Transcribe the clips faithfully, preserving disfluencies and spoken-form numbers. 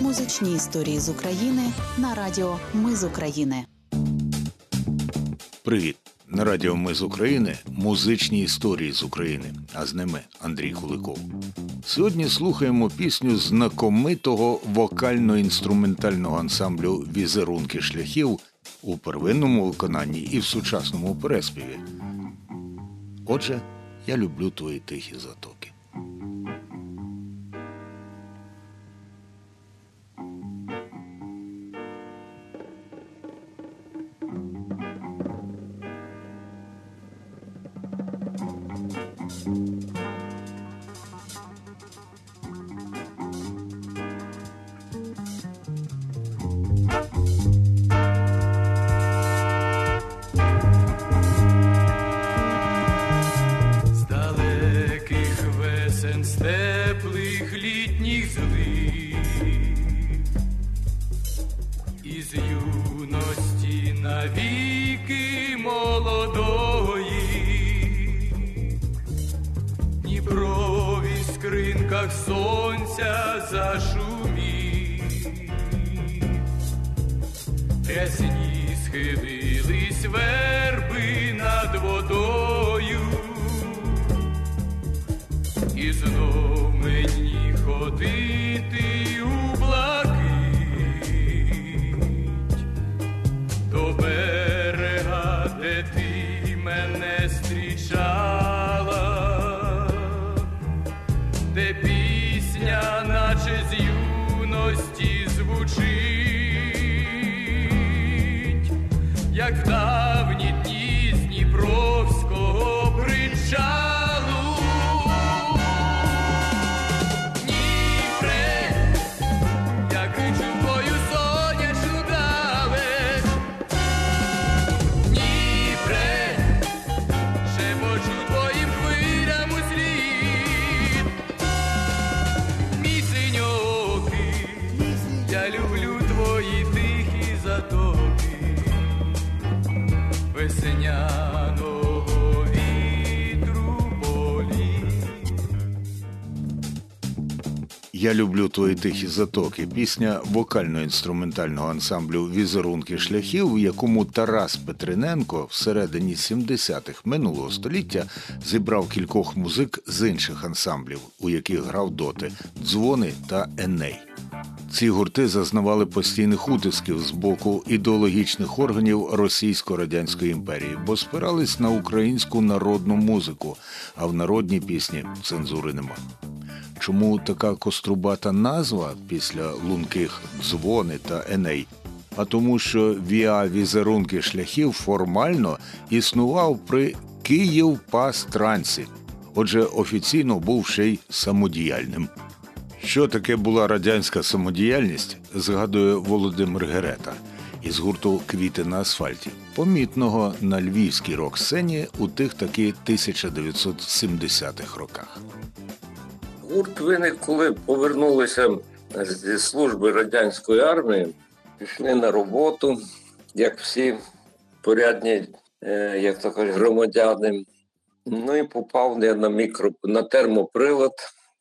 Музичні історії з України на радіо Ми з України. Привіт! На радіо Ми з України музичні історії з України, а з ними Андрій Куликов. Сьогодні слухаємо пісню знакомитого вокально-інструментального ансамблю «Візерунки шляхів» у первинному виконанні і в сучасному переспіві. Отже, я люблю твої тихі затоки. Сонця зашумів, рясні схилились верби над водою, і знов мені ходити у блакить до берега, де ти мене зустрічала, де пісня, наче з юності звучить, як в давні дні з дніпровського причалу. Дніпре, я кричу твою сонячну далеч. Дніпре, шепочу твоїм хвилям у слід. Я люблю твої тихі затоки, весняного вітру болі. Я люблю твої тихі затоки. Пісня вокально-інструментального ансамблю «Візерунки шляхів», в якому Тарас Петриненко всередині сімдесятих минулого століття зібрав кількох музик з інших ансамблів, у яких грав доти «Дзвони» та «Еней». Ці гурти зазнавали постійних утисків з боку ідеологічних органів Російсько-Радянської імперії, бо спирались на українську народну музику, а в народній пісні цензури нема. Чому така кострубата назва після лунких «Дзвони» та «Еней»? А тому, що ВІА «Візерунки шляхів» формально існував при Київпастрансі, отже офіційно був ще й самодіяльним. Що таке була радянська самодіяльність, згадує Володимир Герета із гурту «Квіти на асфальті», помітного на львівській рок-сцені у тих таки тисяча дев'ятсот сімдесятих роках. Гурт виник, коли повернулися зі служби радянської армії, пішли на роботу, як всі порядні, як то кажуть, громадяни. Ну і попав я на, мікро, на термоприлад.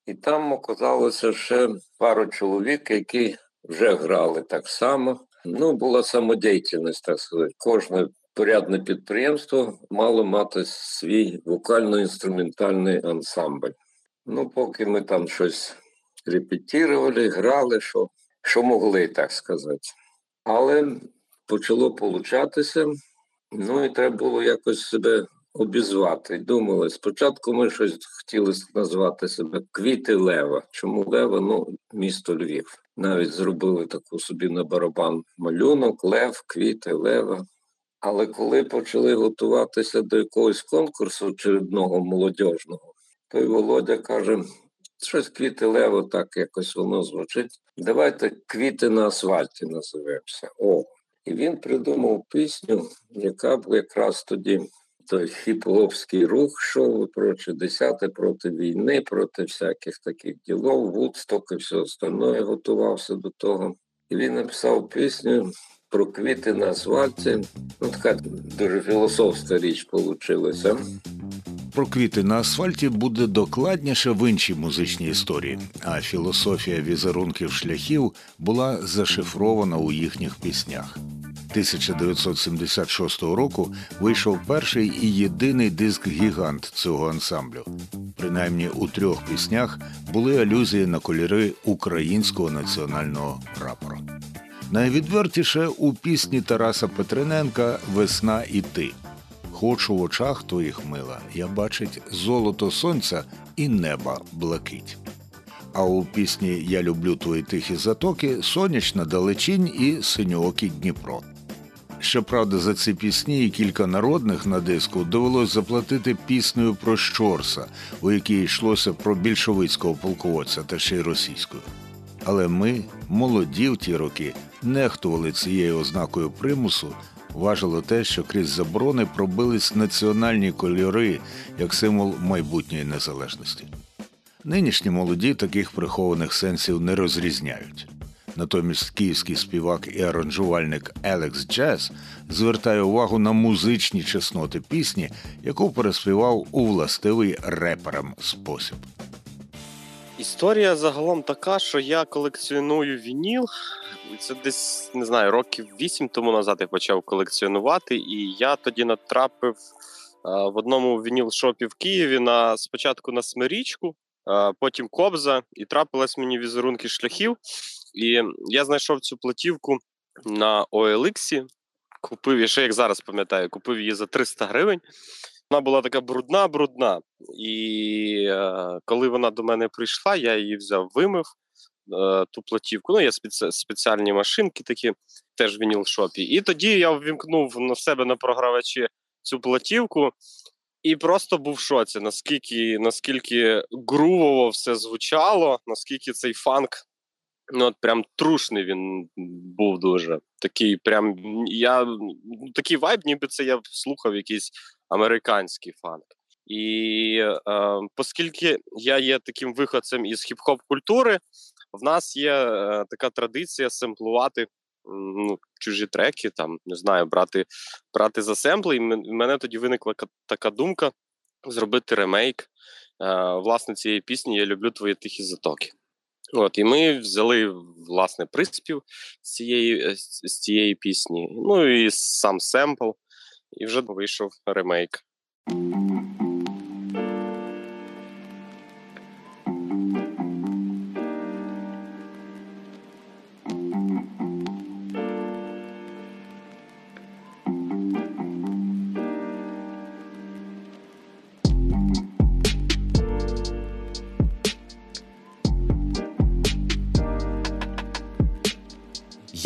І там оказалося ще пару чоловік, які вже грали так само. Ну, була самодіяльність, так сказати. Кожне порядне підприємство мало мати свій вокально-інструментальний ансамбль. Ну, поки ми там щось репетірували, грали, що, що могли, так сказати. Але почало получатися, ну і треба було якось себе обізвати. Думали, спочатку ми щось хотіли назвати себе «Квіти Лева». Чому Лева? Ну, місто Львів. Навіть зробили таку собі на барабан малюнок «Лев», «Квіти Лева». Але коли почали готуватися до якогось конкурсу очередного молодіжного, то й Володя каже, щось «Квіти Лева», так якось воно звучить. Давайте «Квіти на асфальті» називемося. О! І він придумав пісню, яка була якраз тоді. Той хіп-хопський рух шов проти десяти, проти війни, проти всяких таких ділов, Вудсток і все остальне, готувався до того. І він написав пісню про квіти на асфальті. Ну, така дуже філософська річ вийшла. про квіти на асфальті буде докладніше в іншій музичній історії, а філософія візерунків шляхів була зашифрована у їхніх піснях. тисяча дев'ятсот сімдесят шостого року вийшов перший і єдиний диск-гігант цього ансамблю. Принаймні у трьох піснях були алюзії на кольори українського національного прапора. Найвідвертіше у пісні Тараса Петриненка «Весна і ти». «Хочу в очах твоїх, мила, я бачить золото сонця і неба блакить». А у пісні «Я люблю твої тихі затоки» сонячна далечінь і синьоокий Дніпро. Щоправда, за ці пісні і кілька народних на диску довелось заплатити піснею про Щорса, у якій йшлося про більшовицького полководця та ще й російською. Але ми, молоді в ті роки, нехтували цією ознакою примусу, важило те, що крізь заборони пробились національні кольори як символ майбутньої незалежності. Нинішні молоді таких прихованих сенсів не розрізняють. Натомість київський співак і аранжувальник Alex Jazz звертає увагу на музичні чесноти пісні, яку переспівав у властивий реперам спосіб. Історія загалом така, що я колекціоную вініл. Це десь, не знаю, років вісім тому назад я почав колекціонувати, і я тоді натрапив в одному вініл-шопі в Києві на спочатку на Смирічку, потім Кобза, і трапились мені візерунки шляхів. І я знайшов цю платівку на О Ел Ікс, купив, я ще як зараз пам'ятаю, купив її за триста гривень. Вона була така брудна-брудна, і е, коли вона до мене прийшла, я її взяв, вимив, е, ту платівку. Ну, є спеці- спеціальні машинки такі, теж в вініл-шопі. І тоді я ввімкнув на себе на програвачі цю платівку, і просто був в шоці, наскільки, наскільки грувово все звучало, наскільки цей фанк, ну, от прям трушний він був дуже. Такий прям, я, такий вайб, ніби це я слухав якийсь американський фанк. І е, оскільки я є таким виходцем із хіп-хоп-культури, в нас є е, така традиція семплувати ну, чужі треки, там, не знаю, брати, брати за семпли. І в мене тоді виникла така думка зробити ремейк е, власне цієї пісні «Я люблю твої тихі затоки». От, і ми взяли, власне, приспів з цієї, з цієї пісні, ну і сам семпл, і вже вийшов ремейк.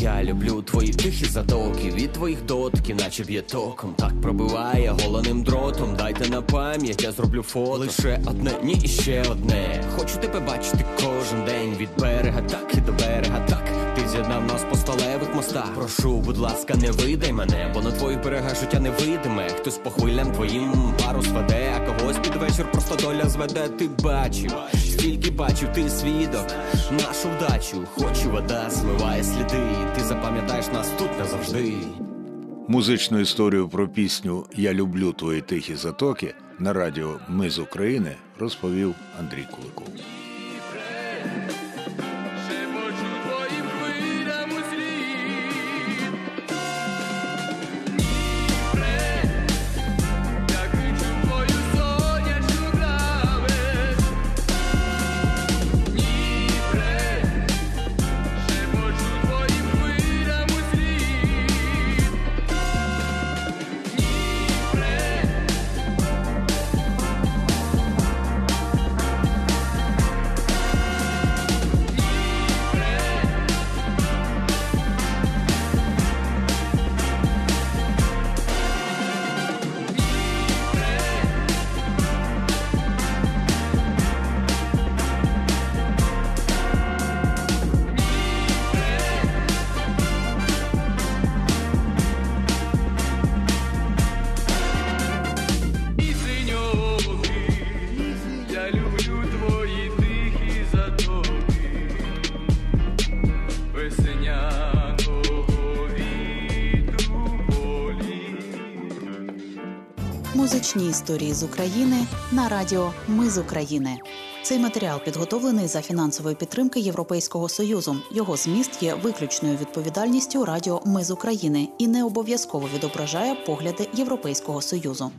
Я люблю твої тихі затоки, від твоїх дотки, наче б'є током. Так пробиває голеним дротом, дайте на пам'ять, я зроблю фото. Лише одне, ні і ще одне, хочу тебе бачити кожен день. Від берега так і до берега так, ти з'єднав нас по сталевих мостах. Прошу, будь ласка, не видай мене, бо на твоїх берегах життя невидиме. Хтось по хвилям твоїм парус веде, а когось під вечір просто доля зведе. Ти бачив, тільки бачив, ти свідок, нашу вдачу. Хоч і вода змиває сліди, ти запам'ятаєш нас тут назавжди. Музичну історію про пісню «Я люблю твої тихі затоки» на радіо «Ми з України» розповів Андрій Куликов. Музичні історії з України на радіо Ми з України. Цей матеріал підготовлений за фінансової підтримки Європейського Союзу. Його зміст є виключною відповідальністю радіо Ми з України і не обов'язково відображає погляди Європейського Союзу.